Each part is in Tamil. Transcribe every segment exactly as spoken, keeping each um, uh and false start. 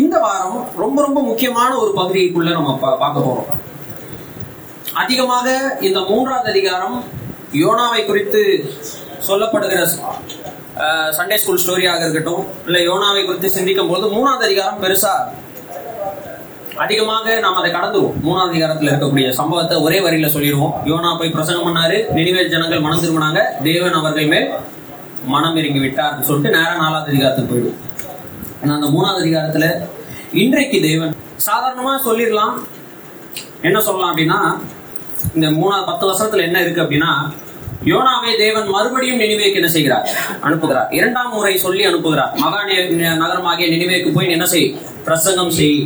இந்த வாரம் ரொம்ப ரொம்ப முக்கியமான ஒரு பகுதிக்குள்ள நம்ம பார்க்க போறோம். அதிகமாக இந்த மூன்றாவது அதிகாரம் யோனாவை குறித்து சொல்லப்படுகிற சண்டே ஸ்கூல் ஸ்டோரியாக இருக்கட்டும், இல்ல யோனாவை குறித்து சிந்திக்கும் போது மூணாவது அதிகாரம் பெருசா அதிகமாக நாம் அதை கடந்துவோம். மூணாவது அதிகாரத்துல இருக்கக்கூடிய சம்பவத்தை ஒரே வரியில சொல்லிடுவோம். யோனா போய் பிரசங்கம் பண்ணாரு, நினிவே ஜனங்கள் மனம் திரும்பினாங்க, தேவன் அவர்கள் மேல் மனம் இறங்கி விட்டார்னு சொல்லிட்டு நேரம் நாலாவது அதிகாரத்துக்கு போயிடுவோம். ஆனா அந்த மூணாவது அதிகாரத்துல இன்றைக்கு தேவன் சாதாரணமா சொல்லிடலாம், என்ன சொல்லலாம் அப்படின்னா, இந்த மூணாவது பத்து வருஷத்துல என்ன இருக்கு அப்படின்னா, யோனாவை தேவன் மறுபடியும் நினிவேக்கு என்ன செய்கிறார், அனுப்புகிறார். இரண்டாம் முறை சொல்லி அனுப்புகிறார். மகா நகரமாகிய நினிவேக்கு போய் என்ன செய், பிரசங்கம் செய்,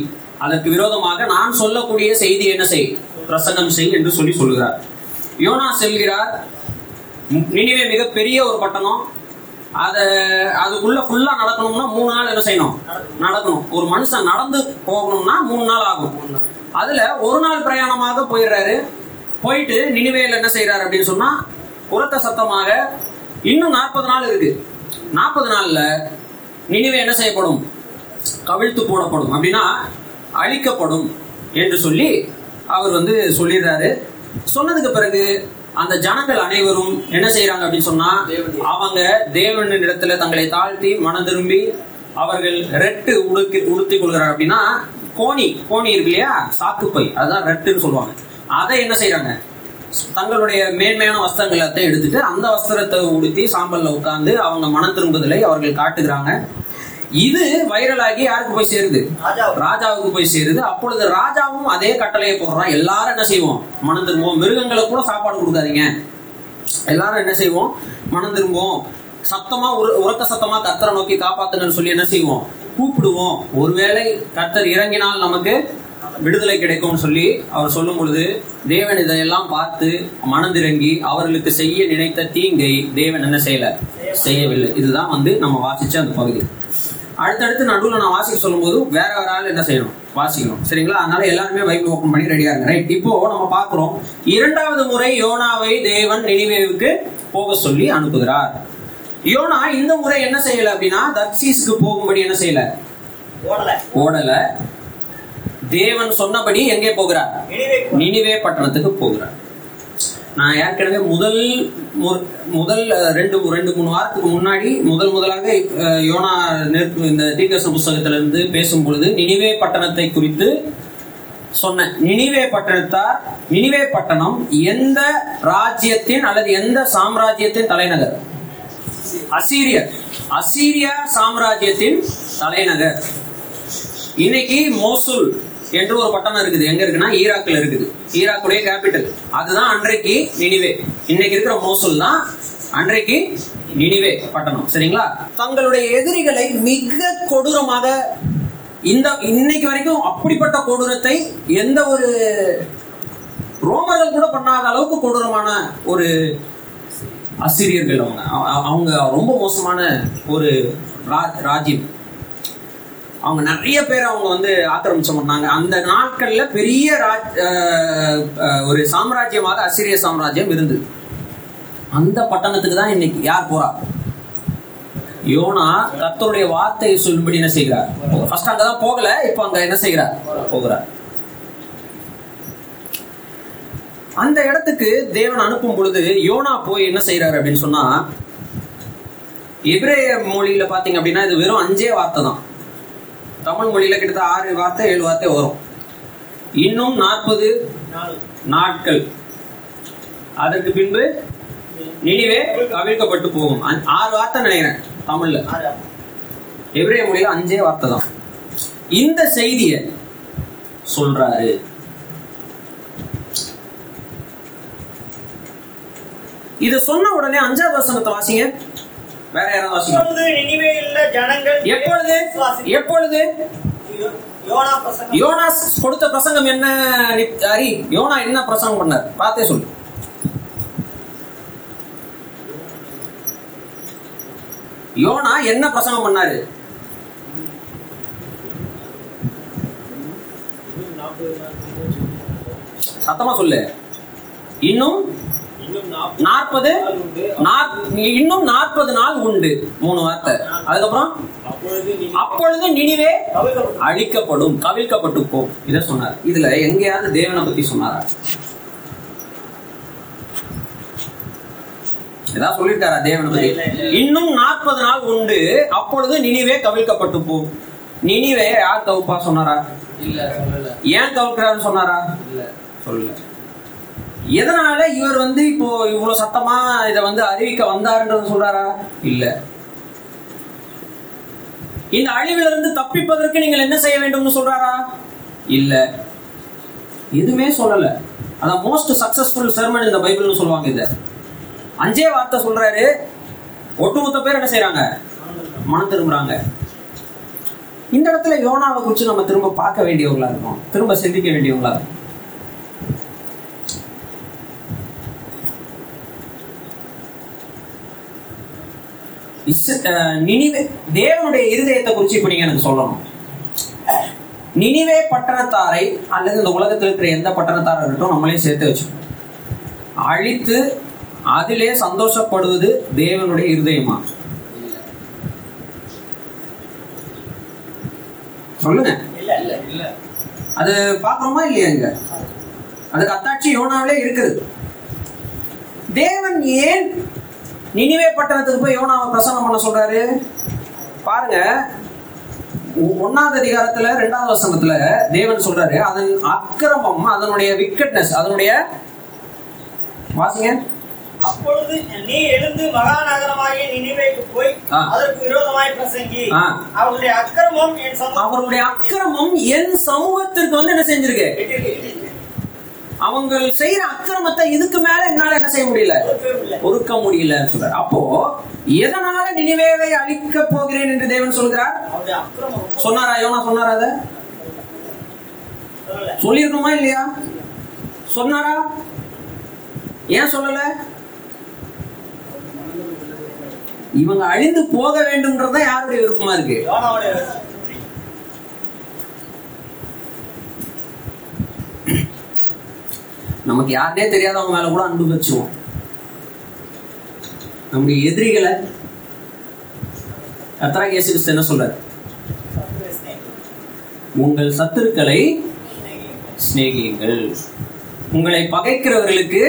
அதற்கு விரோதமாக நான் சொல்லக்கூடிய செய்தி என்ன செய், பிரசங்கம் செய் என்று சொல்லி சொல்கிறார். யோனா செல்கிறார். நினிவே மிகப்பெரிய ஒரு பட்டணம். அத அதுக்குள்ள ஃபுல்லா நடக்கணும்னா மூணு நாள் என்ன செய்யணும், நடக்கணும். ஒரு மனுஷன் நடந்து போகணும்னா மூணு நாள் ஆகும். அதுல ஒரு நாள் பிரயாணமாக போயிடுறாரு. போயிட்டு நினிவேல என்ன செய்யறாரு அப்படின்னு சொன்னா, உரத்த சத்தமாக இன்னும் நாற்பது நாள் இருக்கு, நாற்பது நாள்ல நினிவே என்ன செய்யப்படும், கவிழ்த்து போடப்படும், அப்படின்னா அழிக்கப்படும் என்று சொல்லி அவர் வந்து சொல்லிடுறாரு. சொன்னதுக்கு பிறகு அந்த ஜனங்கள் அனைவரும் என்ன செய்யறாங்க அப்படின்னு சொன்னா, அவங்க தேவனின் இடத்துல தங்களை தாழ்த்தி மனம் திரும்பி அவர்கள் ரெட்டு உடுக்கி உடுத்திக் கொள்கிறார். அப்படின்னா கோணி கோணி இருக்கு இல்லையா, சாக்குப்பை, அதுதான் ரெட்டுன்னு சொல்லுவாங்க. அதை என்ன செய்யறாங்க, தங்களுடைய மேன்மையான வஸ்திரங்களை எடுத்துட்டு அந்த வஸ்திரத்தை உடுத்தி சாம்பல்ல உட்கார்ந்து அவங்க மனம் திரும்புதலை அவர்கள் காட்டுகிறாங்க. இது வைரலாகி யாருக்கு போய் சேருது, ராஜாவுக்கு போய் சேருது. அப்பொழுது ராஜாவும் அதே கட்டளையை போடுறான், எல்லாரும் என்ன செய்வோம், மனம் திரும்புவோம், மிருகங்களுக்கு கூட சாப்பாடு கொடுக்காதீங்க, எல்லாரும் என்ன செய்வோம், மனம் திரும்புவோம், சத்தமா உரத்த சத்தமா கர்த்தரை நோக்கி காப்பாத்துங்கன்னு சொல்லி என்ன செய்வோம், கூப்பிடுவோம். ஒருவேளை கர்த்தர் இறங்கினால் நமக்கு விடுதலை கிடைக்கும் சொல்லி அவர் சொல்லும் பொழுது தேவன் இதையெல்லாம் பார்த்து மனந்திறங்கி அவர்களுக்கு செய்ய நினைத்த தீங்கை தேவன் என்ன செய்யல, செய்யவில்லை. இதுதான் வந்து நம்ம வாசிச்ச அந்த பகுதி. அடுத்தடுத்து நடுவில் நான் வாசிக்க சொல்லும் போது வேற வேற ஆள் என்ன செய்யணும், வாசிக்கணும், சரிங்களா? அதனால எல்லாருமே பைபிள் ஓபன் பண்ணி ரெடியா இருங்க. ரைட், இப்போ நம்ம பாக்குறோம், இரண்டாவது முறை யோனாவை தேவன் நினிவேவுக்கு போக சொல்லி அனுப்புகிறார். யோனா இந்த முறை என்ன செய்யல அப்படின்னா, தர்சீஸ்க்கு போகும்படி என்ன செய்யல, ஓடல. தேவன் சொன்னபடி எங்கே போகிறார், நினிவே பட்டணத்துக்கு போகிறார். நான் ஏற்கனவே முதல் முதல் ரெண்டு ரெண்டு மூணு வாரத்துக்கு முன்னாடி முதல் முதலாக யோனா இந்த தீர்க்கதரிசன புத்தகத்திலிருந்து பேசும் பொழுது நினிவே பட்டணத்தை குறித்து சொன்ன, நினிவே பட்டணத்தார், நினிவே பட்டணம் எந்த ராஜ்யத்தின் அல்லது எந்த சாம்ராஜ்யத்தின் தலைநகர், அசீரியா, அசீரியா சாம்ராஜ்யத்தின் தலைநகர். இன்னைக்கு மோசூல் என்று ஒரு பட்டணம் இருக்குது. எங்க இருக்குன்னா ஈராக்ல இருக்குது, ஈராக்குடைய கேபிட்டல். அதுதான் அன்றைக்கு நினிவே. இன்னைக்கு இருக்கிற மோசூல் தான் அன்றைக்கு நினிவே பட்டணம், சரிங்களா? தங்களுடைய எதிரிகளை மிக கொடூரமாக, இந்த இன்னைக்கு வரைக்கும் அப்படிப்பட்ட கொடூரத்தை எந்த ஒரு ரோமர்கள் கூட பண்ணாத அளவுக்கு கொடூரமான ஒரு அசிரியர்கள். அவங்க அவங்க ரொம்ப மோசமான ஒரு ராஜ்யம். அவங்க நிறைய பேர் அவங்க வந்து ஆக்கிரமிச்ச மாட்டாங்க. அந்த நாட்கள்ல பெரிய ஒரு சாம்ராஜ்யமாக அசிரிய சாம்ராஜ்யம் இருந்தது. அந்த பட்டணத்துக்கு தான் இன்னைக்கு யார் போறா, யோனா கர்த்தருடைய வார்த்தையை சொல்லும்படி என்ன செய்கிறார். ஃபர்ஸ்ட் அங்கதான் போகல, இப்ப அங்க என்ன செய்கிறார், போகிறார். அந்த இடத்துக்கு தேவன் அனுப்பும் பொழுது யோனா போய் என்ன செய்யறாரு அப்படின்னு சொன்னா, எபிரேய மொழியில பாத்தீங்க அப்படின்னா இது வெறும் அஞ்சே வார்த்தை தான். தமிழ் மொழியில கிட்டத்தட்ட ஆறு வார்த்தை ஏழு வார்த்தை வரும். இன்னும் நாற்பது நாட்கள் அதற்கு பின்பு நினிவே கவிழ்க்கப்பட்டு போகும். ஆறு வார்த்தை நினைக்கிறேன் தமிழ்ல, எபிரேய மொழியில அஞ்சே வார்த்தை தான். இந்த செய்திய சொல்றாரு. இதை சொன்ன உடனே அஞ்சாவது வசனத்தை வாசிங்க. வேற யாரும் வாசிங்க. எப்பொழுது யோனா கொடுத்த பிரசங்கம் என்ன, ஹரி யோனா என்ன பிரசங்கம் பண்ணார் பார்த்தே சொல்லு. யோனா என்ன பிரசங்கம் பண்ணாரு? சத்தமா சொல்லு. இன்னும் நாற்பது நாள் உண்டு, மூணு வார்த்தை. அதுக்கப்புறம் அப்பொழுது நினிவே அழிக்கப்படும், கவிழ்க்கப்பட்டு போகும். இத சொன்னார். இதுல எங்கேயாவது தேவனை பத்தி சொன்னாரா? ஏதாவது சொல்லிட்டாரா தேவனை பத்தி? இன்னும் நாற்பது நாள் உண்டு, அப்பொழுது நினிவே கவிழ்க்கப்பட்டு போகும். நினிவே யார் கவுப்பா சொன்னாரா? ஏன் கவுக்கிறாரு சொன்னாரா? சொல்ல. எதனால இவர் வந்து இப்போ இவ்வளவு சத்தமா இத வந்து அறிவிக்க வந்தாருன்றது சொல்றாரா? இல்ல. இந்த அழிவுல இருந்து தப்பிப்பதற்கு நீங்கள் என்ன செய்ய வேண்டும் சொல்றாரா? இல்ல, எதுவுமே சொல்லல. அதான் மோஸ்ட் சக்சஸ்ஃபுல் சர்மன் இந்த பைபிள்னு சொல்லுவாங்க. இத அஞ்சே வார்த்தை சொல்றாரு. ஒட்டுமொத்த பேர் என்ன செய்யறாங்க? மனம் திரும்புறாங்க. இந்த இடத்துல யோனாவை குறிச்சு நம்ம திரும்ப பார்க்க வேண்டியவங்களா இருக்கும், திரும்ப சிந்திக்க வேண்டியவங்களா இருக்கும். தேவனுடைய இருதயத்தை குறிச்சு இப்ப நீங்க எனக்கு சொல்லணும். நினிவே பட்டணத்தாரை அல்லது இந்த உலகத்தில் இருக்கிற எந்த பட்டணத்தாரை இருக்கட்டும் நம்மளையும் சேர்த்து வச்சு அழித்து அதிலே சந்தோஷப்படுவது தேவனுடைய இருதயமா? சொல்லுங்க. அது பாக்குறோமா இல்லையா? இங்க அதுக்கு அத்தாட்சி யோனாவிலே இருக்குது. தேவன் ஏன் நினிவே பட்டணத்துக்கு போய் யோனாவை பிரசங்கம் பண்ண சொல்றாரு? பாருங்க, ஒன்னாவது அதிகாரத்துல இரண்டாவது வசனத்துல தேவன் சொல்றாரு, அதன் அக்கிரமம் அதனுடைய விக்கட்னஸ் அதனுடைய வாசிங்க. அப்பொழுது நீ எழுந்து மகா நகரமாகிய நினிவேக்கு போய் அதற்கு விரோதமாய் பிரசங்கி, அவருடைய அக்கிரமம் அவருடைய அக்கிரமம் என் சமூகத்திற்கு வந்து என்ன செஞ்சிருக்கு? அவங்க செய்யற அக்கிரமத்தை இதுக்கு மேல என்னால என்ன செய்ய முடியல, ஒதுக்க முடியல சொல்ற. அப்போ எதனால நினிவேவை அழிக்க போகிறேன் என்று தேவன் சொல்கிறார்? சொன்னாரா? யோனா சொன்னாரா? அத சொல்லிருக்கணுமா இல்லையா? சொன்னாரா? ஏன் சொல்லல? இவங்க அழிந்து போக வேண்டும்ன்றத யாருடைய விருப்பமா இருக்கு? நமக்கு யாருனே தெரியாதவங்க மேல கூட அன்பு வச்சுவோம். நம்முடைய எதிரிகளை கர்த்தராகிய இயேசு கிறிஸ்து என்ன சொல்றாரு? உங்கள் சத்துருக்களை சிநேகியுங்கள், உங்களை பகைக்கிறவர்களுக்கு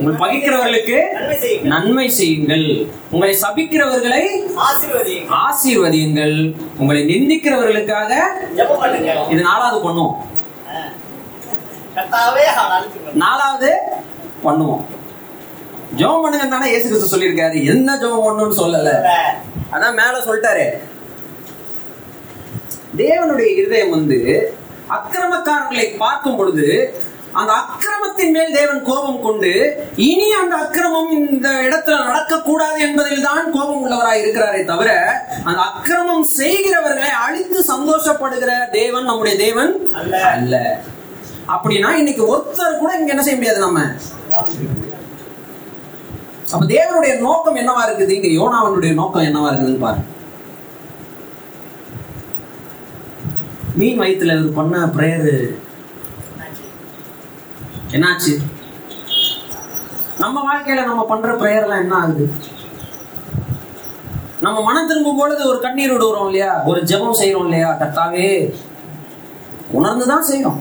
உங்கள் பகைக்கிறவர்களுக்கு நன்மை செய்யுங்கள், உங்களை சபிக்கிறவர்களை ஆசீர்வதியுங்கள், உங்களை நிந்திக்கிறவர்களுக்காக ஜெபம் பண்ணுங்கள். இது நாலாவது பண்ணுவோம். நாலாவது பண்ணுவோம். ஜெபம் பண்ணுங்க தானே இயேசு கிறிஸ்து சொல்லியிருக்காரு. என்ன ஜெபம் பண்ணணும்னு சொல்லல, அதான் மேல சொல்லிட்டாரு. தேவனுடைய இதயம் வந்து அக்கிரமக்காரர்களை பார்க்கும் பொழுது அந்த அக்கிரமத்தின் மேல் தேவன் கோபம் கொண்டு இனி அந்த அக்கிரமம் இந்த இடத்துல நடக்க கூடாது என்பதில் தான் கோபம் உள்ளவராய் இருக்கிறாரே தவிர அந்த அக்கிரமம் செய்கிறவர்களை அழித்து சந்தோஷப்படுகிற தேவன் நம்முடைய தேவன் அல்ல. அப்படின்னா இன்னைக்கு ஒருத்தர் கூட இங்க என்ன செய்ய முடியாது நம்ம. அப்ப தேவனுடைய நோக்கம் என்னவா இருக்குது? இங்க யோனாவனுடைய நோக்கம் என்னவா இருக்குதுன்னு பாருங்க. மீன் வயிற்றுல பண்ண பிரேயர் என்னாச்சு? நம்ம வாழ்க்கையில நம்ம பண்ற பிரேயர்லாம் என்ன ஆகுது? நம்ம மனம் திரும்பும் பொழுது ஒரு கண்ணீர் விடுறோம் இல்லையா, ஒரு ஜெபம் செய்யறோம் இல்லையா, கர்த்தாவே உணர்ந்துதான் செய்யறோம்.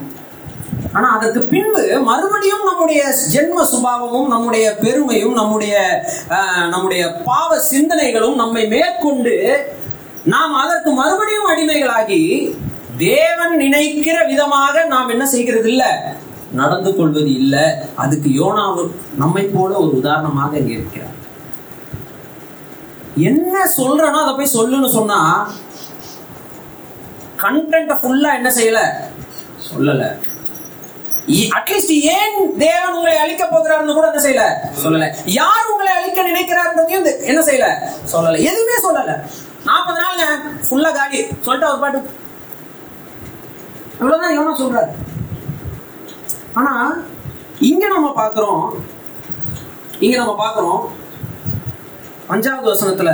ஆனா அதற்கு பின்பு மறுபடியும் நம்முடைய ஜென்ம சுபாவமும் நம்முடைய பெருமையும் நம்முடைய நம்முடைய பாவ சிந்தனைகளும் நம்மை மேற்கொண்டு நாம் அதற்கு மறுபடியும் அடிமைகளாகி தேவன் நினைக்கிற விதமாக நாம் என்ன செய்கிறது இல்ல, நடந்து கொள்வது இல்ல. அதுக்கு யோனாவு நம்மை போல ஒரு உதாரணமாக இங்க இருக்கிறார். என்ன சொல்றனோ அதை போய் சொல்லுன்னு சொன்னா கண்டென்ட் ஃபுல்லா என்ன செய்யல, சொல்லல. அட்லீஸ்ட் ஏன் தேவன் உங்களை அழிக்க போகிறார்னு கூட என்ன செய்யல, சொல்லல. யார் உங்களை அழிக்க நினைக்கிறார்ன்றதையும் என்ன செய்யல, சொல்லல. எதுவுமே சொல்லல. நாற்பது நாள் ஃபுல்லா காலி சொல்லிட்டு ஒரு பாட்டு இவ்வளவுதான் யோனா சொல்றாரு. ஆனா இங்க நம்ம பாக்குறோம் இங்க நம்ம பாக்குறோம் அஞ்சாவது வசனத்துல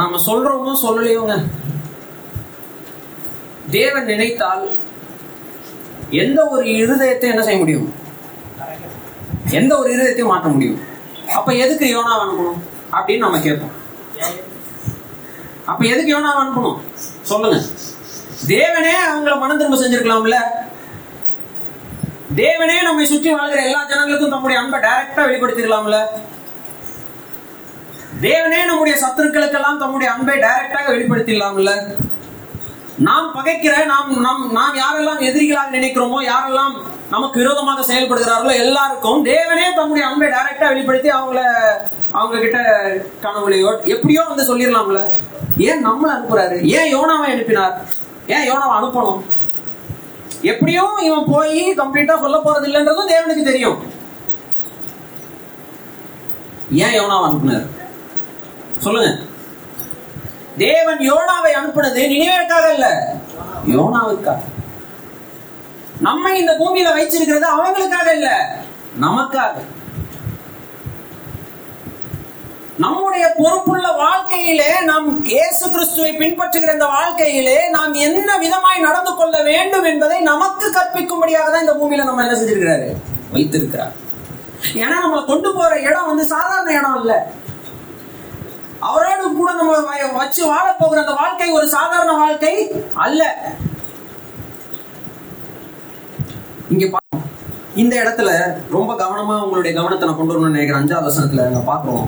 நாம சொல்றோமோ சொல்லலையோங்க, தேவன் நினைத்தால் எந்த ஒரு இருதயத்தை என்ன செய்ய முடியும், எந்த ஒரு இருதயத்தையும் மாற்ற முடியும். அப்ப எதுக்கு யோனாவை அனுப்பணும் அப்படின்னு நம்ம கேட்போம். அப்ப எதுக்கு யோனாவை அனுப்பணும் சொல்லுங்க. தேவனே அவங்கள மனம் திரும்ப செஞ்சிருக்கலாம்ல. தேவனே நம்மை சுற்றி வாழ்கிற எல்லா ஜனங்களுக்கும் நம்முடைய அன்பை டைரக்டா வெளிப்படுத்திடலாம்ல. தேவனே நம்முடைய சத்துருக்களுக்கெல்லாம் தம்முடைய அன்பை டைரக்டாக வெளிப்படுத்திடலாம்ல. நாம் பகைக்கிற நாம் நம் நாம் யாரெல்லாம் எதிரிகளாக நினைக்கிறோமோ, யாரெல்லாம் நமக்கு விரோதமாக செயல்படுகிறார்களோ எல்லாருக்கும் தேவனே தம்முடைய அன்பை டைரக்டா வெளிப்படுத்தி அவங்கள அவங்க கிட்ட காணொலியோ எப்படியோ வந்து சொல்லிடலாம்ல. ஏன் நம்மளை அனுப்புறாரு? ஏன் யோனாவை அனுப்பினார்? ஏன் யோனாவை அனுப்பணும்? எப்படியும் இவன் போய் கம்ப்ளீட்டா சொல்ல போறது இல்லைன்றதும் தேவனுக்கு தெரியும். ஏன் யோனாவை அனுப்பினார் சொல்லுங்க. தேவன் யோனாவை அனுப்பினது நினைவேற்காக இல்ல, யோனாவுக்காக. நம்ம இந்த பூமியில வைச்சிருக்கிறது அவங்களுக்காக இல்ல, நமக்காக. நம்முடைய பொறுப்புள்ள வாழ்க்கையிலே, நாம் இயேசு கிறிஸ்துவை பின்பற்றுகிற இந்த வாழ்க்கையிலே நாம் என்ன விதமாய் நடந்து கொள்ள வேண்டும் என்பதை நமக்கு கற்பிக்கும்படியாக தான் இந்த பூமியில நம்ம என்ன செஞ்சிருக்கிறாரு, வைத்திருக்கிறார். ஏன்னா நம்மளை கொண்டு போற இடம் வந்து சாதாரண இடம் இல்ல. அவரோடு கூட நம்ம வச்சு வாழ போகிற அந்த வாழ்க்கை ஒரு சாதாரண வாழ்க்கை அல்ல. இங்க இந்த இடத்துல ரொம்ப கவனமா உங்களுடைய கவனத்தை நான் கொண்டு வரணும்னு நினைக்கிறேன். அஞ்சாவது வசனத்துல நாங்க பாக்குறோம்,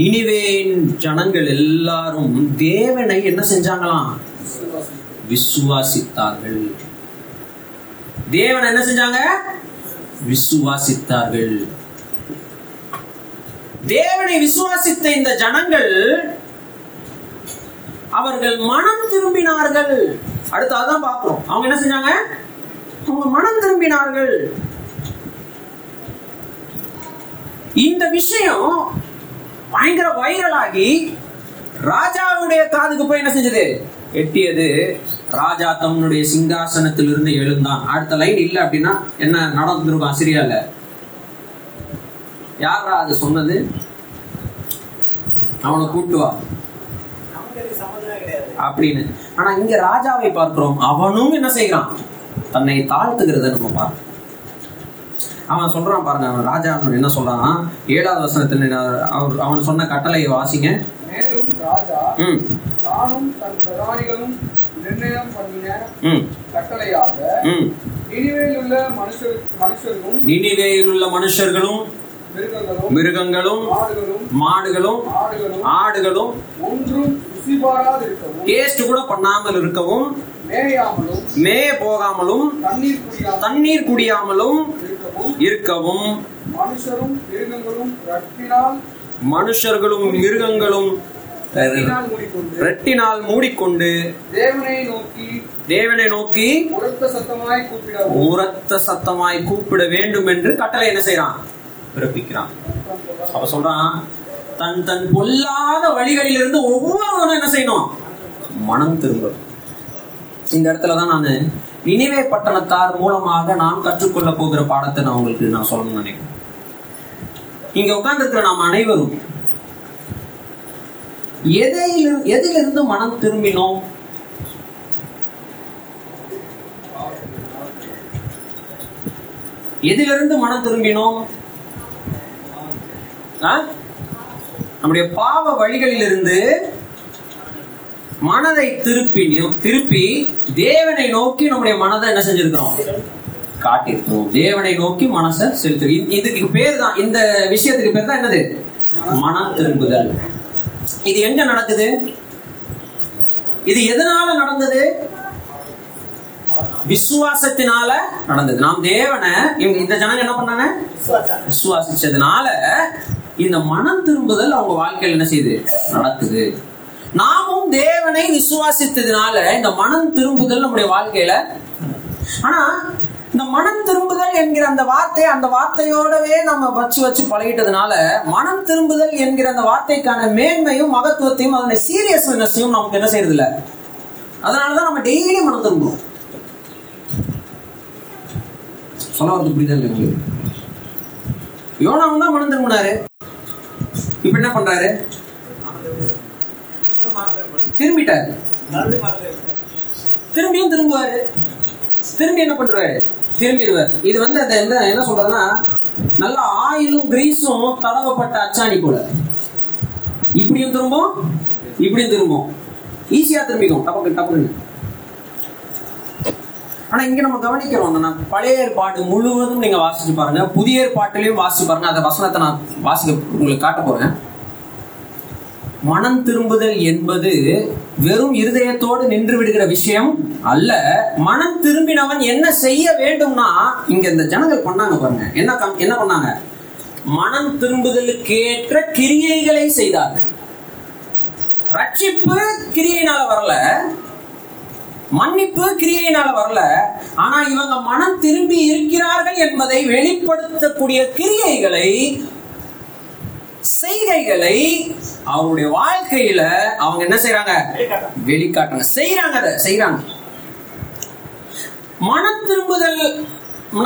நினிவேயின் ஜனங்கள் எல்லாரும் தேவனை என்ன செஞ்சாங்களாம், விசுவாசித்தார்கள். தேவனை என்ன செஞ்சாங்க, விசுவாசித்தார்கள். தேவனை விசுவாசித்த இந்த ஜனங்கள் அவர்கள் மனம் திரும்பினார்கள். அடுத்து அதான் பார்க்கிறோம், அவங்க என்ன செஞ்சாங்க, அவங்க மனம் திரும்பினார்கள். இந்த விஷயம் பயங்கர வைரலாகி ராஜாவுடைய காதுக்கு போய் என்ன செஞ்சது, எட்டியது. ராஜா தம்முடைய சிங்காசனத்தில் இருந்து எழுந்தான். அடுத்த லைன் இல்ல அப்படின்னா என்ன நடந்திருக்கும் ஆசிரியால? யாரா அது சொன்னது? அவனை கூட்டுவா அப்படின்னு. ஆனா இங்க ராஜாவை பார்க்கிறோம், அவனும் என்ன செய்யறான், தன்னை தாழ்த்துகிறத நம்ம பார்க்கிறோம். அவன் சொல்றான் பாருங்க, அவன் ராஜா என்ன சொல்றான், ஏழாவது வசனத்துல அவன் சொன்ன கட்டளையை வாசிங்க. மேலும் ராஜா தானும் தன் பிரதானிகளும் நிர்ணயம் பண்ணின கட்டளையாக நினிவேயில் உள்ள மனுஷர் மனுஷர்களும் நினிவேயில் உள்ள மனுஷர்களும் மிருகங்களும் மாடுகளும் ஆடுகளும் ஒன்றும் டேஸ்ட் கூட பண்ணாமல் இருக்கவும், மே போகாமலும் தண்ணீர் குடியாமலும் இருக்கவும், மனுஷர்களும் மிருகங்களும் ரெட்டினால் மூடிக்கொண்டு தேவனை நோக்கி உரத்த சத்தமாய் கூப்பிட வேண்டும் என்று கட்டளை என்ன செய்யறான், பிறப்பிக்கிறான். அப்ப சொல்றான், தன் தன் பொல்லாத வழிகளில் இருந்து ஒவ்வொருவரும் என்ன செய்யணும், மனம் திரும்பணும். இந்த இடத்துலதான் நான் நினிவே பட்டணத்தார் மூலமாக நாம் கற்றுக்கொள்ள போகிற பாடத்தை நான் உங்களுக்கு நான் சொல்லணும்னு நினைக்கிறேன். இங்க உட்கார்ந்து இருக்கிற நாம் அனைவரும் எதிலிருந்து மனம் திரும்பினோம்? எதிலிருந்து மனம் திரும்பினோம்? நம்முடைய பாவ வழிகளிலிருந்து மனதை திருப்பி திருப்பி தேவனை நோக்கி நம்முடைய மனதை என்ன செஞ்சிருக்கிறோம், காட்டிருக்கிறோம். தேவனை நோக்கி மனசை செலுத்தி, இதுக்கு பேர் தான், இந்த விஷயத்துக்கு பேர் தான் என்னது, மன திரும்புதல். இது எங்க நடக்குது? இது எதனால நடந்தது? விசுவாசத்தினால நடந்தது. நாம் தேவனை, இந்த ஜனங்க என்ன பண்ணாங்க, விசுவாசிச்சதுனால இந்த மனம் திரும்புதல் அவங்க வாழ்க்கையில் என்ன செய்யுது, நடக்குது. நாமும் தேவனை விசுவாசித்ததுனால இந்த மனம் திரும்புதல் நம்முடைய வாழ்க்கையில. ஆனா இந்த மனம் திரும்புதல் என்கிற அந்த வார்த்தையை அந்த வார்த்தையோடவே நம்ம வச்சு வச்சு பழகிட்டதுனால மனம் திரும்புதல் என்கிற அந்த வார்த்தைக்கான மேன்மையும் மகத்துவத்தையும் அதனுடைய சீரியஸ்னஸையும் நமக்கு என்ன செய்யறது இல்லை. அதனாலதான் நம்ம டெய்லி மனம் திரும்புவோம். சொல்ல வரது புரிதல். யோனாவும் தான் மனம் திரும்பினாரு. இப்ப என்ன பண்றாரு, திரும்பிட்டாரு. திரும்பியும் திரும்புவாரு, திரும்பி என்ன பண்றாரு, திரும்பிடுவார். இது வந்து என்ன சொல்றதுன்னா நல்லா ஆயிலும் கிரீஸும் தடவப்பட்ட அச்சாணி போல இப்படியும் திரும்பும் இப்படியும் திரும்பும், ஈஸியா திரும்பிக்கும் டப்புக்கு டப்புன்னு. ஆனா இங்க நம்ம கவனிக்கிறோம், பழைய ஏற்பாடு முழுவதும் நீங்க வாசிச்சு பாருங்க, புதிய ஏற்பாட்டிலையும் வாசிச்சு பாருங்க, அந்த வசனத்தை நான் வாசிக்க உங்களுக்கு காட்ட போறேன். மனம் திரும்புதல் என்பது வெறும் இருதயத்தோடு நின்று விடுகிற விஷயம் அல்ல. மனம் திரும்பினவன் என்ன செய்ய வேண்டும்னா, இங்க இந்த ஜனங்கள் பண்ணாங்க பாருங்க, என்ன என்ன பண்ணாங்க, மனம் திரும்புதலுக்கேற்ற கிரியைகளை செய்தார்கள். ரட்சிப்பு கிரியையினால வரல, மன்னிப்பு கிரியையினால வரல, ஆனா இவங்க மனம் திரும்பி இருக்கிறார்கள் என்பதை வெளிப்படுத்தக்கூடிய கிரியைகளை செய்கைகளை அவருடைய வாழ்க்கையில அவங்க என்ன செய்யறாங்க, வெளிக்காட்டுறாங்க, செய்யறாங்க, அதை செய்யறாங்க. மனம் திரும்புதல்,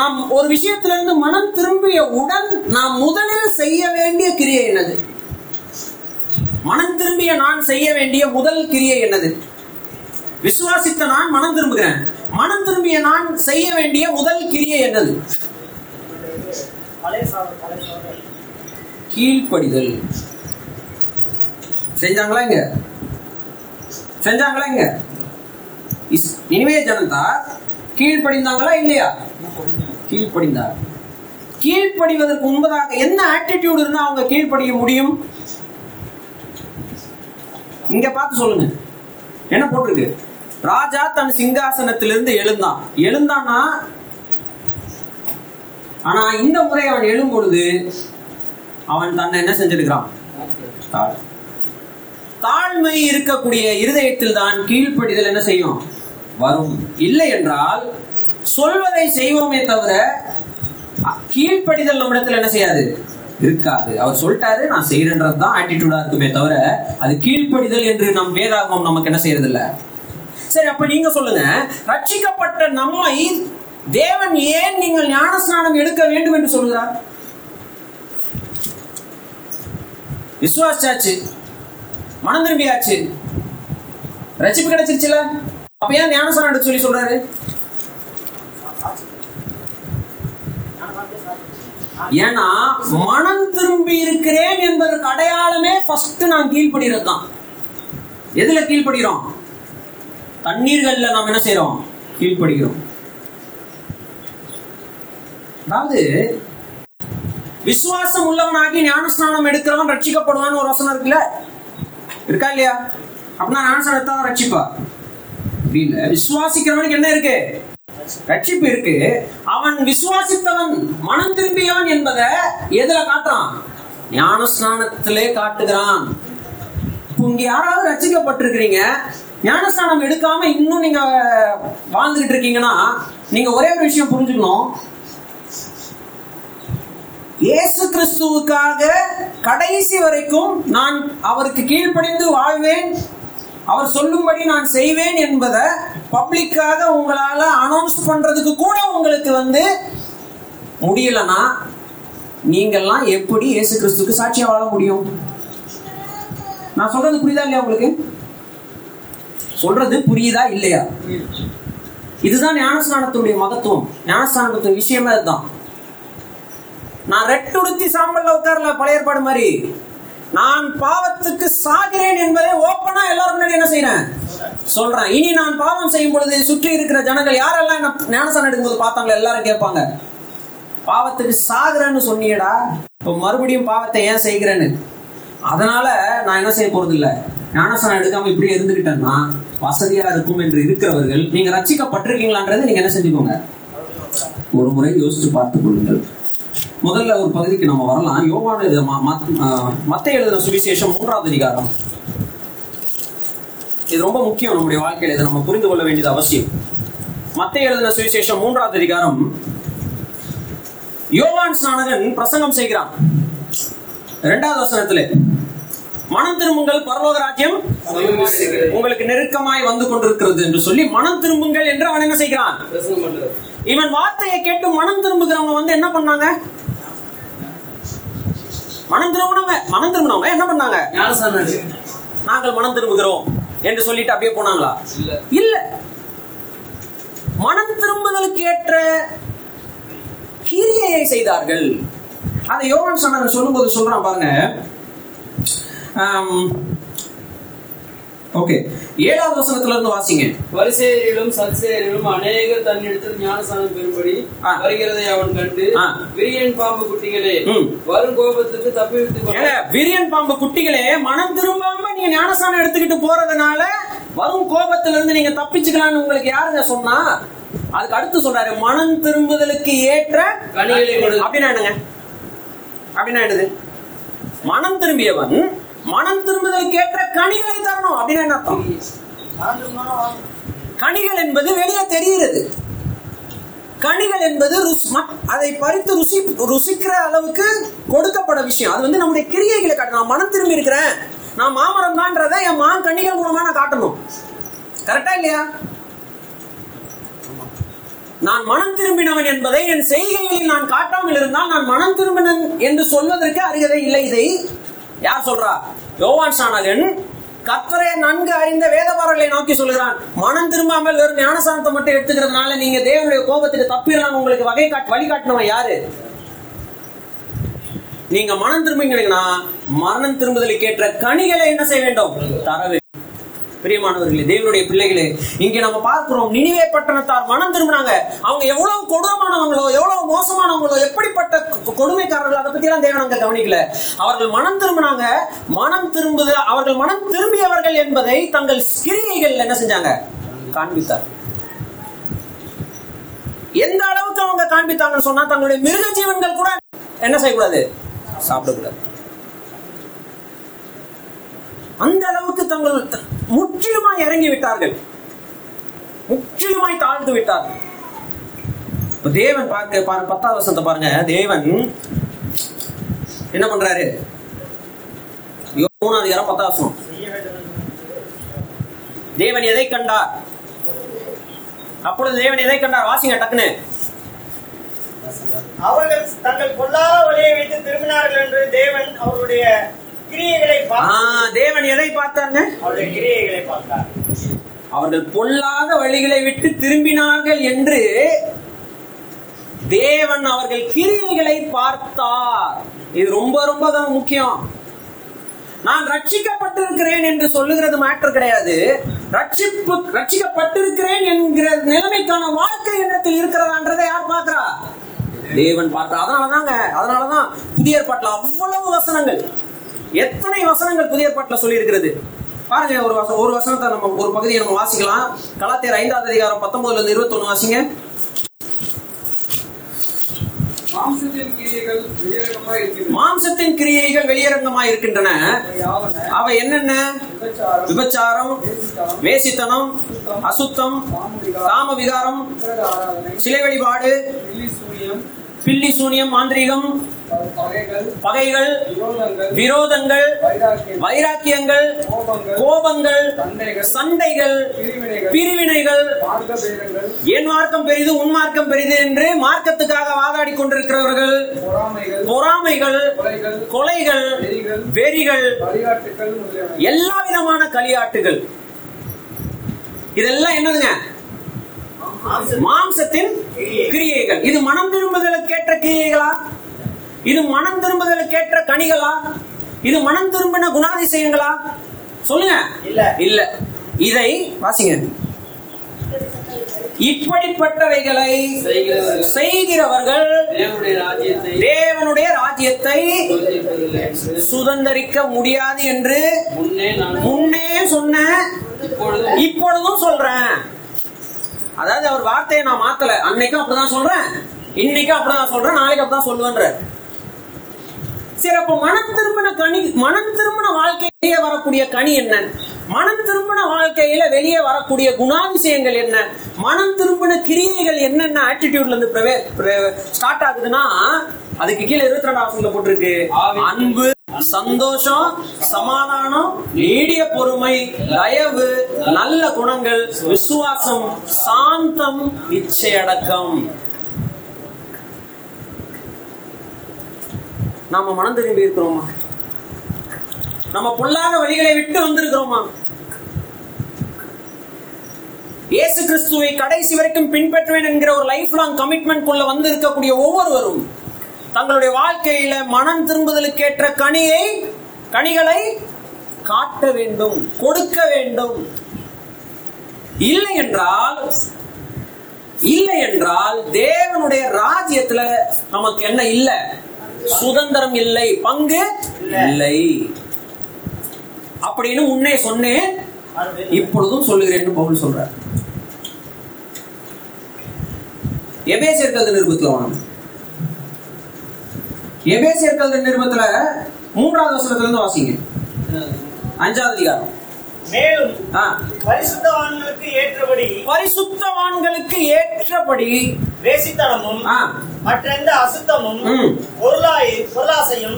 நாம் ஒரு விஷயத்துல இருந்து மனம் திரும்பிய உடன் நாம் முதலில் செய்ய வேண்டிய கிரியை என்னது? மனம் திரும்பிய நான் செய்ய வேண்டிய முதல் கிரியை என்னது? விசுவாசித்த நான் மனம் திரும்புகிறேன். மனம் திரும்பிய நான் செய்ய வேண்டிய முதல் கிரியை என்னது? கீழ்ப்படிதல். செஞ்சாங்களா இங்க? செஞ்சாங்களா இங்க? இனிமே ஜனதா கீழ்ப்படிந்தாங்களா இல்லையா? கீழ்ப்படிந்தார். கீழ்ப்படிவதற்கு முன்பதாக என்ன ஆட்டிடியூட் இருந்தா அவங்க கீழ்ப்படிய முடியும்? இங்க பார்த்து சொல்லுங்க, என்ன போட்டிருக்கு? ராஜா தன் சிங்காசனத்திலிருந்து எழுந்தான். எழுந்தானா? ஆனா இந்த முறை அவன் எழும் பொழுது அவன் தன்னை என்ன செஞ்சிருக்கிறான்? தாழ்மை இருக்கக்கூடிய இருதயத்தில் தான் கீழ்ப்படிதல் என்ன செய்யும் வரும். இல்லை என்றால் சொல்வதை செய்வோமே தவிர கீழ்ப்படிதல் நம்மிடத்தில் என்ன செய்யாது, இருக்காது. அவர் சொல்லிட்டாரு, நான் செய்யறேன்றதுதான் ஆட்டிடியூடா இருக்குமே தவிர அது கீழ்ப்படிதல் என்று நம் வேதாகமம் நமக்கு என்ன செய்யறது இல்ல. சரி, அப்ப நீங்க சொல்லுங்க, ரட்சிக்கப்பட்ட நம்மை தேவன் ஏன் நீங்கள் ஞானஸ்நானம் எடுக்க வேண்டும் என்று சொல்கிறார்? விசுவாசாச்சு, மனம் திரும்பியாச்சு, ரட்சிப்பு கிடைச்சிருச்சுல, அப்ப ஏன் ஞானஸ்நானம் எடுக்க சொல்லி சொல்றாரு? ஏன்னா மனம் திரும்பி இருக்கிறேன் என்பதற்கு அடையாளமே ஃபர்ஸ்ட் நான் கீழ்படுகிறது தான். எதுல கீழ்படுகிறோம்? தண்ணீர்கள்ல நாம் என்ன செய்யறோம்? கீழ்படுகிறோம். அதாவது விசுவாசம் உள்ளவனாகி ஞானஸ்நானம் எடுக்கிறவன் ரட்சிக்கப்படுவான்னு ஒரு வசனம் இருக்குல்ல, இருக்கா இல்லையா? அப்படின்னா ஞானஸ்நானம் எடுத்தா ரட்சிப்பா? இல்ல, விசுவாசிக்கிறவனுக்கு என்ன இருக்கு? ரட்சிப்பு இருக்கு. அவன் விசுவாசித்தவன் மனம் திரும்பியவன் என்பதை எதுல காட்டுறான்? ஞானஸ்நானத்திலே காட்டுகிறான். இங்க யாராவது ரட்சிக்கப்பட்டிருக்கிறீங்க, ஞானஸ்நானம் எடுக்காம இன்னும் நீங்க வாழ்ந்துகிட்டு இருக்கீங்கன்னா, நீங்க ஒரே ஒரு விஷயம் புரிஞ்சுக்கணும், இயேசு கிறிஸ்துவுக்காக கடைசி வரைக்கும் நான் அவருக்கு கீழ்ப்படிந்து வாழ்வேன், அவர் சொல்லும்படி நான் செய்வேன் என்பதை பப்ளிக்காக உங்களால அனௌன்ஸ் பண்றதுக்கு கூட உங்களுக்கு வந்து முடியலன்னா, நீங்கெல்லாம் எப்படி இயேசு கிறிஸ்துக்கு சாட்சியா வாழ முடியும்? நான் சொல்றது புரியுதா இல்லையா? உங்களுக்கு சொல்றது புரியுதா இல்லையா? இதுதான் ஞானஸ்நானத்துடைய மகத்துவம். ஞானஸ்நானத்துடைய விஷயமே அதுதான். நான் ரெட்டுடுத்தி சாம்பல்ல உட்கார்ல பழைய ஏற்பாடு மாதிரி நான் பாவத்துக்கு சாகிறேன் என்பதை ஓப்பனா எல்லாரும் முன்னாடி என்ன செய்யறேன் சொல்றேன். இனி நான் பாவம் செய்யும் பொழுது சுற்றி இருக்கிற ஜனங்கள் யாரெல்லாம் என்ன ஞானஸ்நானம் எடுக்கும்போது பார்த்தாங்களோ எல்லாரும் கேட்பாங்க, பாவத்துக்கு சாகிறேன்னு சொன்னியடா, இப்ப மறுபடியும் பாவத்தை ஏன் செய்கிறேன்னு. அதனால நான் என்ன செய்ய போறது இல்லை, ஞானஸ்நானம் எடுக்காம இப்படியே இருந்துகிட்டேன்னா வசதியா இருக்கும் என்று இருக்கிறவர்கள், நீங்க ரட்சிக்கப்பட்டிருக்கீங்களான்றது நீங்க என்ன செஞ்சுக்கோங்க, ஒரு முறை யோசிச்சு பார்த்துக் கொள்ளுங்கள். முதல்ல ஒரு பகுதிக்கு நம்ம வரலாம். யோவான் மத்தேயு எழுதின சுவிசேஷம் மூன்றாவது அதிகாரம். இது ரொம்ப முக்கியம் நம்முடைய வாழ்க்கையில, இதை நம்ம புரிந்து கொள்ள வேண்டியது அவசியம். மத்தேயு எழுதின சுவிசேஷம் மூன்றாவது அதிகாரம். யோவான் ஸ்நானகன் பிரசங்கம் செய்கிறான். இரண்டாவது வசனத்திலே, மனம் திரும்புங்கள், பரலோக ராஜ்யம் உங்களுக்கு நெருக்கமாய் வந்து கொண்டிருக்கிறது என்று சொல்லி மனம் திரும்புங்கள் என்று அவன் என்ன செய்கிறான்? இவன் வார்த்தையை கேட்டு மனம் திரும்புகிறவங்க வந்து என்ன பண்ணாங்க? மனம் திரும்பினவங்க மனம் திரும்பினவங்க என்ன பண்ணாங்க? நாங்கள் மனம் திரும்புகிறோம் என்று சொல்லிட்டு அப்படியே போனாங்களா? இல்ல, மனம் திரும்புதலுக்கு ஏற்ற கிரியையை செய்தார்கள். அந்த யோவான் சாணம் சொல்லும் போது சொல்றான் பாருங்க. ஓகே, ஏழாவது வசனத்துல இருந்து வாசிங்க. வரிசேயரிலும் சத்சேயரிலும் அநேகர் தன்னிடத்தில் ஞானஸ்நானம் பெறும்படி வருகிறதை அவன் கண்டு, விரியன் பாம்பு குட்டிகளே, வரும் கோபத்துக்கு தப்பிவிட்டு, விரியன் பாம்பு குட்டிகளே, மனம் திரும்பாம நீங்க ஞானஸ்நானம் எடுத்துக்கிட்டு போறதுனால வரும் கோபத்துல இருந்து நீங்க தப்பிச்சுக்கலாம்னு உங்களுக்கு யாருங்க சொன்னா? அதுக்கு அடுத்து சொல்றாரு, மனம் திரும்புதலுக்கு ஏற்ற கனிகளை கொடு. அப்படின்னா என்னங்க? அப்படின்னா என்னது? மனம் திரும்பியவன் மனம் திரும்புதலுக்கு ஏற்ற கனிகளை தரணும். அப்படின்னா என்ன அர்த்தம்? கனிகள் என்பது வெளியே தெரிகிறது. கனிகள் என்பது அதை பறித்து ருசி ருசிக்கிற அளவுக்கு கொடுக்கப்பட விஷயம். அது வந்து நம்முடைய கிரியைகளை காட்டணும். நான் மனம் திரும்பி இருக்கிறேன், நான் மாமரம் தான்றதை என் மான் கனிகள் மூலமா நான் காட்டணும். கரெக்டா இல்லையா? நான் மனம் திரும்பினவன் என்பதை என் செய்கைகளில் நான் காட்டாமல் இருந்தால் நான் மனம் திரும்பினன் என்று சொல்வதற்கு அருகதை இல்லை. இதை யார் சொல்றா? யோவான் சாணகன் கர்த்தரை நன்கு அறிந்த வேதபாரர்களை நோக்கி சொல்கிறான், மனம் திரும்பாமல் வெறும் ஞானசானத்தை மட்டும் எடுத்துக்கிறதுனால நீங்க தேவனுடைய கோபத்துக்கு தப்பிடலாம். உங்களுக்கு வகை காட்டு வழிகாட்டினவன் யாரு? நீங்க மனம் திரும்பிங்கன்னா மனம் திரும்புதலுக்கு ஏற்ற கனிகளை என்ன செய்ய வேண்டும்? தரவே. பிரியமானவர்களே, தேவனுடைய பிள்ளைகளே, இங்க நம்ம பார்க்கிறோம், நினிவே பட்டணத்தார் மனம் திரும்பினாங்க. அவங்க எவ்வளவு கொடூரமானவங்களோ, எவ்வளவு மோசமானவங்களோ, எப்படிப்பட்ட கொடுமைக்காரர்கள், அதை பத்தி எல்லாம் தேவன் கவனிக்கல. அவர்கள் மனம் திரும்பினாங்க. மனம் திரும்புது அவர்கள் மனம் திரும்பியவர்கள் என்பதை தங்கள் கிரியைகள் என்ன செஞ்சாங்க? காண்பித்தார். எந்த அளவுக்கு அவங்க காண்பித்தாங்கன்னு சொன்னா, தங்களுடைய மிருக ஜீவன்கள் கூட என்ன செய்யக்கூடாது? சாப்பிடக்கூடாது. அந்த அளவுக்கு தங்கள் முற்றிலுமாய் இறங்கி விட்டார்கள், முற்றிலுமாய் தாழ்ந்து விட்டார்கள். தேவன் பார்க்க பாருங்க, பத்தாவது வருஷத்தை பாருங்க. தேவன் என்ன பண்றாரு? மூணாவது இடம் பத்தாவது வருஷம். தேவன் எதை கண்டார்? அப்பொழுது தேவன் எதை கண்டார்? வாசிங்க டக்குன்னு. அவர்கள் தங்கள் பொல்லாத வழியை விட்டு திரும்பினார்கள் என்று தேவன் அவருடைய தேவன் எதை பார்த்தாங்க? அவர்கள் பொல்லாத வழிகளை விட்டு திரும்பினார்கள் என்று தேவன் அவர்கள் கிரியைகளை பார்த்தார். இது ரொம்ப ரொம்ப தான் முக்கியம். நான் ரட்சிக்கப்பட்டிருக்கிறேன் என்று சொல்லுகிறது மேட்டர் கிடையாது. ரட்சிப்பு ரட்சிக்கப்பட்டிருக்கிறேன் என்கிற நிலைமைக்கான வாழ்க்கை எண்ணத்தில் இருக்கிறதான்றதை யார் பார்க்கிறா? தேவன் பார்த்தார். அதனாலதாங்க, அதனாலதான் புதிய ஏற்பாட்டில் அவ்வளவு வசனங்கள், எத்தனை வசனங்கள் புதிய ஏற்பாட்டுல சொல்லி இருக்கிறது பாருங்க. ஒரு வசனம், ஒரு வசனத்தை நம்ம ஒரு பகுதியை நம்ம வாசிக்கலாம். கலாத்தியர் ஐந்தாவது அதிகாரம் பத்தொன்பதுல இருந்து இருபத்தி ஒண்ணு வாசிங்க. மாம்சத்தின் கிரியைகள் வெளியரங்கமாய் இருக்கின்றன. அவை என்னென்ன? விபச்சாரம், வேசித்தனம், அசுத்தம், காம விகாரம், சிலை வழிபாடு, பில்லி சூனியம், மாந்திரீகம், பகைகள், விரோதங்கள், வைராக்கியங்கள், கோபங்கள், சண்டைகள், பிரிவினைகள், என் மார்க்கம் பெரிது உன் மார்க்கம் பெரிது என்று மார்க்கத்துக்காக வாதாடி கொண்டிருக்கிறவர்கள், பொறாமைகள், கொலைகள், வெறிகள், எல்லா விதமான களியாட்டுகள். இதெல்லாம் என்னதுங்க? மாம்சத்தின் கிரியைகள். இது மனம் திரும்புதலுக்கு ஏற்ற கிரியைகளா? இது மனம் திரும்புதலுக்கு ஏற்ற கனிகளா? இது மனம் திரும்பின குணாதிசயங்களா? சொல்லுங்க. இல்ல இல்ல. இதை வாசிங்க. இப்படிப்பட்டவைகளை செய்கிறவர்கள் தேவனுடைய ராஜ்யத்தை சுதந்தரிக்க முடியாது என்று முன்னே சொன்ன இப்பொழுதும் சொல்றேன். அதாவது அவர் வார்த்தையை நான் மாத்தல. அன்னைக்கும் அப்படிதான் சொல்றேன், இன்னைக்கும் அப்படிதான் சொல்றேன், நாளைக்கு அப்படிதான் சொல்லுவேன்ற. சரி, அப்ப மனம் திரும்பின கனி, மனம் திரும்பின வாழ்க்கையிலேயே வரக்கூடிய கனி என்ன? மனம் திரும்பின வாழ்க்கையில வெளியே வரக்கூடிய குணாதிசயங்கள் என்ன? மனம் திரும்பின கிரியைகள் என்னென்ன ஆட்டிடியூட்ல இருந்து ஸ்டார்ட் ஆகுதுன்னா, அதுக்கு கீழே இருபத்தி ரெண்டாம் வசனத்துல போட்டிருக்கு, அன்பு, சந்தோஷம், சமாதானம், நீடிய பொறுமை, தயவு, நல்ல குணங்கள், விசுவாசம், சாந்தம், இச்சையடக்கம். நாம மனம் திரும்பி இருக்கிறோமா? நம்ம பொல்லாத வழிகளை விட்டு வந்திருக்கிறோமா? இயேசு கிறிஸ்துவை கடைசி வரைக்கும் பின்பற்றுவேன் என்கிற ஒரு லைஃப் லாங் கமிட்மெண்ட் கொள்ள வந்திருக்கக்கூடிய ஒவ்வொருவரும் தங்களுடைய வாழ்க்கையில மனம் திரும்புதலுக்கேற்ற கனியை கனிகளை காட்ட வேண்டும், கொடுக்க வேண்டும். இல்லை என்றால் இல்லை என்றால் தேவனுடைய ராஜ்யத்துல நமக்கு என்ன இல்லை? சுதந்திரம் இல்லை, பங்கு இல்லை. அப்படின்னு உன்னே சொன்னேன், இப்பொழுதும் சொல்லுகிறேன் பவுல் சொல்றார். எபேசியர் கல்த நிருபத்துல எபேசியர் கல்த நிருபத்துல மூன்றாவது வசனத்துல இருந்து வாசிங்க, அஞ்சாவது அதிகாரம். மேலும் பரிசுத்தவான்களுக்கு ஏற்றபடி பரிசுத்தவான்களுக்கு ஏற்றபடி வேசித்தனமும் மற்றெந்த அசுத்தமும் பொருளாய் பொருளாசையும்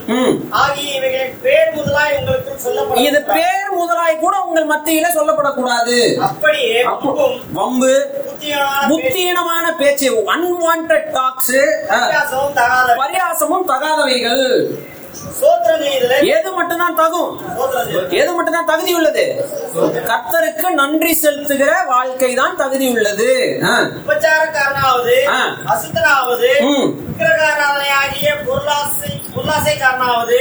ஆகிய இவைகள் பேர் முதலாய் உங்களுக்கு சொல்லப்படும். இது பேர் முதலாய் கூட உங்கள் மத்தியில சொல்லப்படக்கூடாது. அப்படியே வம்பு, புத்தியீனமான பேச்சு, அன்வான்டட் டாக்ஸ், பரியாசமும் தகாதவைகள். எது மட்டும்தான் தகும், எது மட்டும்தான் தகுதி உள்ளது? கர்த்தருக்கு நன்றி செலுத்துகிற வாழ்க்கை தான் தகுதி உள்ளது. உபச்சாரக்காரனாவது அசுத்தனாவது விக்கிரகாராதனையாகிய பொருளாசை பொருளாசைக்காரனாவது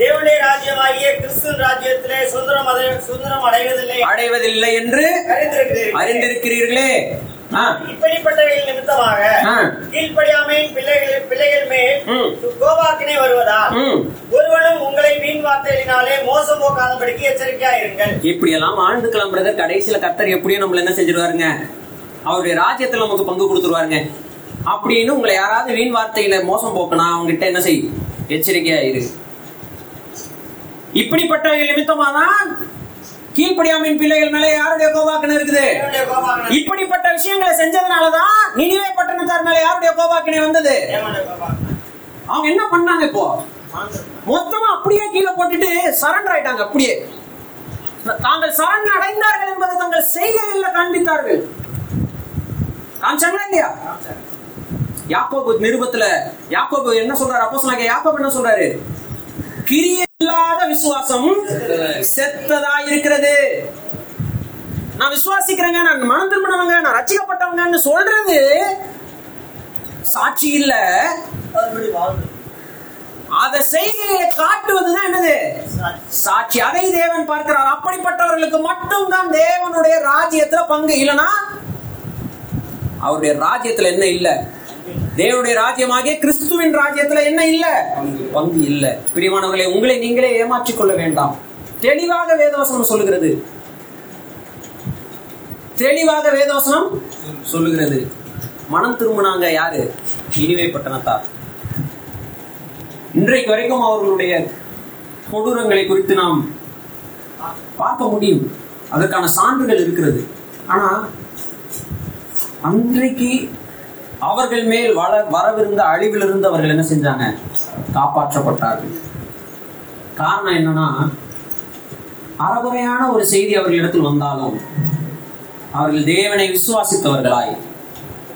தேவனுடைய ராஜ்யமாகிய கிறிஸ்துவின் ராஜ்யத்திலே சுதந்திரம் சுதந்திரம் அடைவதில்லை அடைவதில்லை என்று அறிந்திருக்கிறீர்களே. இப்படிப்பட்டவைகள் நிமித்தமாக கீழ்படியாமையின் பிள்ளைகள் பிள்ளைகள் மேல் கோபாக்கினை வருவதால் ஒருவனும் உங்களை வீண் வார்த்தையினாலே மோசம் போக்காதபடிக்கு எச்சரிக்கையா இருங்கள். இப்படி எல்லாம் ஆழ்ந்துக்கலாம் பிரதர். கடைசியில கர்த்தர் எப்படியோ நம்மள என்ன செஞ்சிருவாருங்க, அவருடைய ராஜ்யத்துல நமக்கு பங்கு கொடுத்துருவாருங்க. அப்படின்னு உங்களை யாராவது வீண் வார்த்தையில மோசம் போக்கணும், அவங்க கிட்ட என்ன செய்யும்? எச்சரிக்கையா இரு. இப்படிப்பட்டவைகள் நிமித்தமாதான் கீழ்படியாமின் பிள்ளைகள் மேல யாருடைய கோபாக்கணம் இருக்குது? இப்படிப்பட்ட விஷயங்களை செஞ்சதுனாலதான் நினைவே பட்டணத்தார் மேல யாருடைய கோபாக்கணை வந்தது? அவங்க என்ன பண்ணாங்க? இப்போ மொத்தமா அப்படியே கீழே போட்டுட்டு சரண்டர் ஆயிட்டாங்க. அப்படியே தாங்கள் சரண் அடைந்தார்கள் என்பதை தங்கள் செய்கைகளில் காண்பித்தார்கள். இல்லையா? யாக்கோபு நிருபத்துல யாக்கோபு என்ன சொல்றாரு? அப்போஸ்தலனாகிய யாக்கோபு என்ன சொல்றாரு? கிரியை இல்லாத விசுவாசம் செத்ததா இருக்கிறது. நான் விசுவாசிக்கிறேங்க, நான் மனம் திரும்பினவங்க, நான் ரட்சிக்கப்பட்டவங்கன்னு சொல்றது சாட்சி இல்ல, அதை செய்கையை காட்டுவதுதான் என்னது? சாட்சி. அதை தேவன் பார்க்கிறார். அப்படிப்பட்டவர்களுக்கு மட்டும் தான் தேவனுடைய ராஜ்யத்துல பங்கு. இல்லனா அவருடைய ராஜ்யத்துல என்ன இல்ல? தேவனுடைய ராஜ்யமாகிய கிறிஸ்துவின் ராஜ்யத்துல என்ன இல்ல? பங்கு இல்ல. பிரியமானவர்களே, உங்களை நீங்களே ஏமாற்றிக் கொள்ள வேண்டாம். தெளிவாக வேதவசனம் சொல்லுகிறது, தெளிவாக வேதவசனம் சொல்லுகிறது. மனம் திரும்பினாங்க யாரு? இனிவே பட்டணத்தார். இன்றைக்கு வரைக்கும் அவர்களுடைய கொடூரங்களை குறித்து நாம் பார்க்க முடியும், அதற்கான சான்றுகள் இருக்கிறது. ஆனா அன்றைக்கு அவர்கள் மேல் வள வரவிருந்த அழிவிலிருந்து அவர்கள் என்ன செஞ்சாங்க? காப்பாற்றப்பட்டார்கள். காரணம் என்னன்னா, அறகுறையான ஒரு செய்தி அவர்களிடத்தில் வந்தாலும் அவர்கள் தேவனை விசுவாசித்தவர்களாய்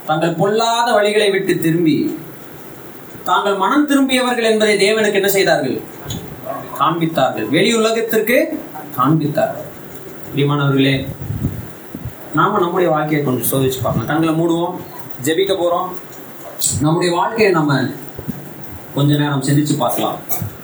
தங்கள் பொல்லாத வழிகளை விட்டு திரும்பி தாங்கள் மனம் திரும்பியவர்கள் என்பதை தேவனுக்கு என்ன செய்தார்கள்? காண்பித்தார்கள், வெளி உலகத்திற்கு காண்பித்தார்கள். பிரியமானவர்களே, நாம நம்முடைய வாழ்க்கையை கொஞ்சம் சோதிச்சு பார்க்கலாம். தங்களை மூடுவோம், ஜெபிக்க போறோம். நம்முடைய வாழ்க்கையை நம்ம கொஞ்ச நேரம் சிந்திச்சு பார்க்கலாம்.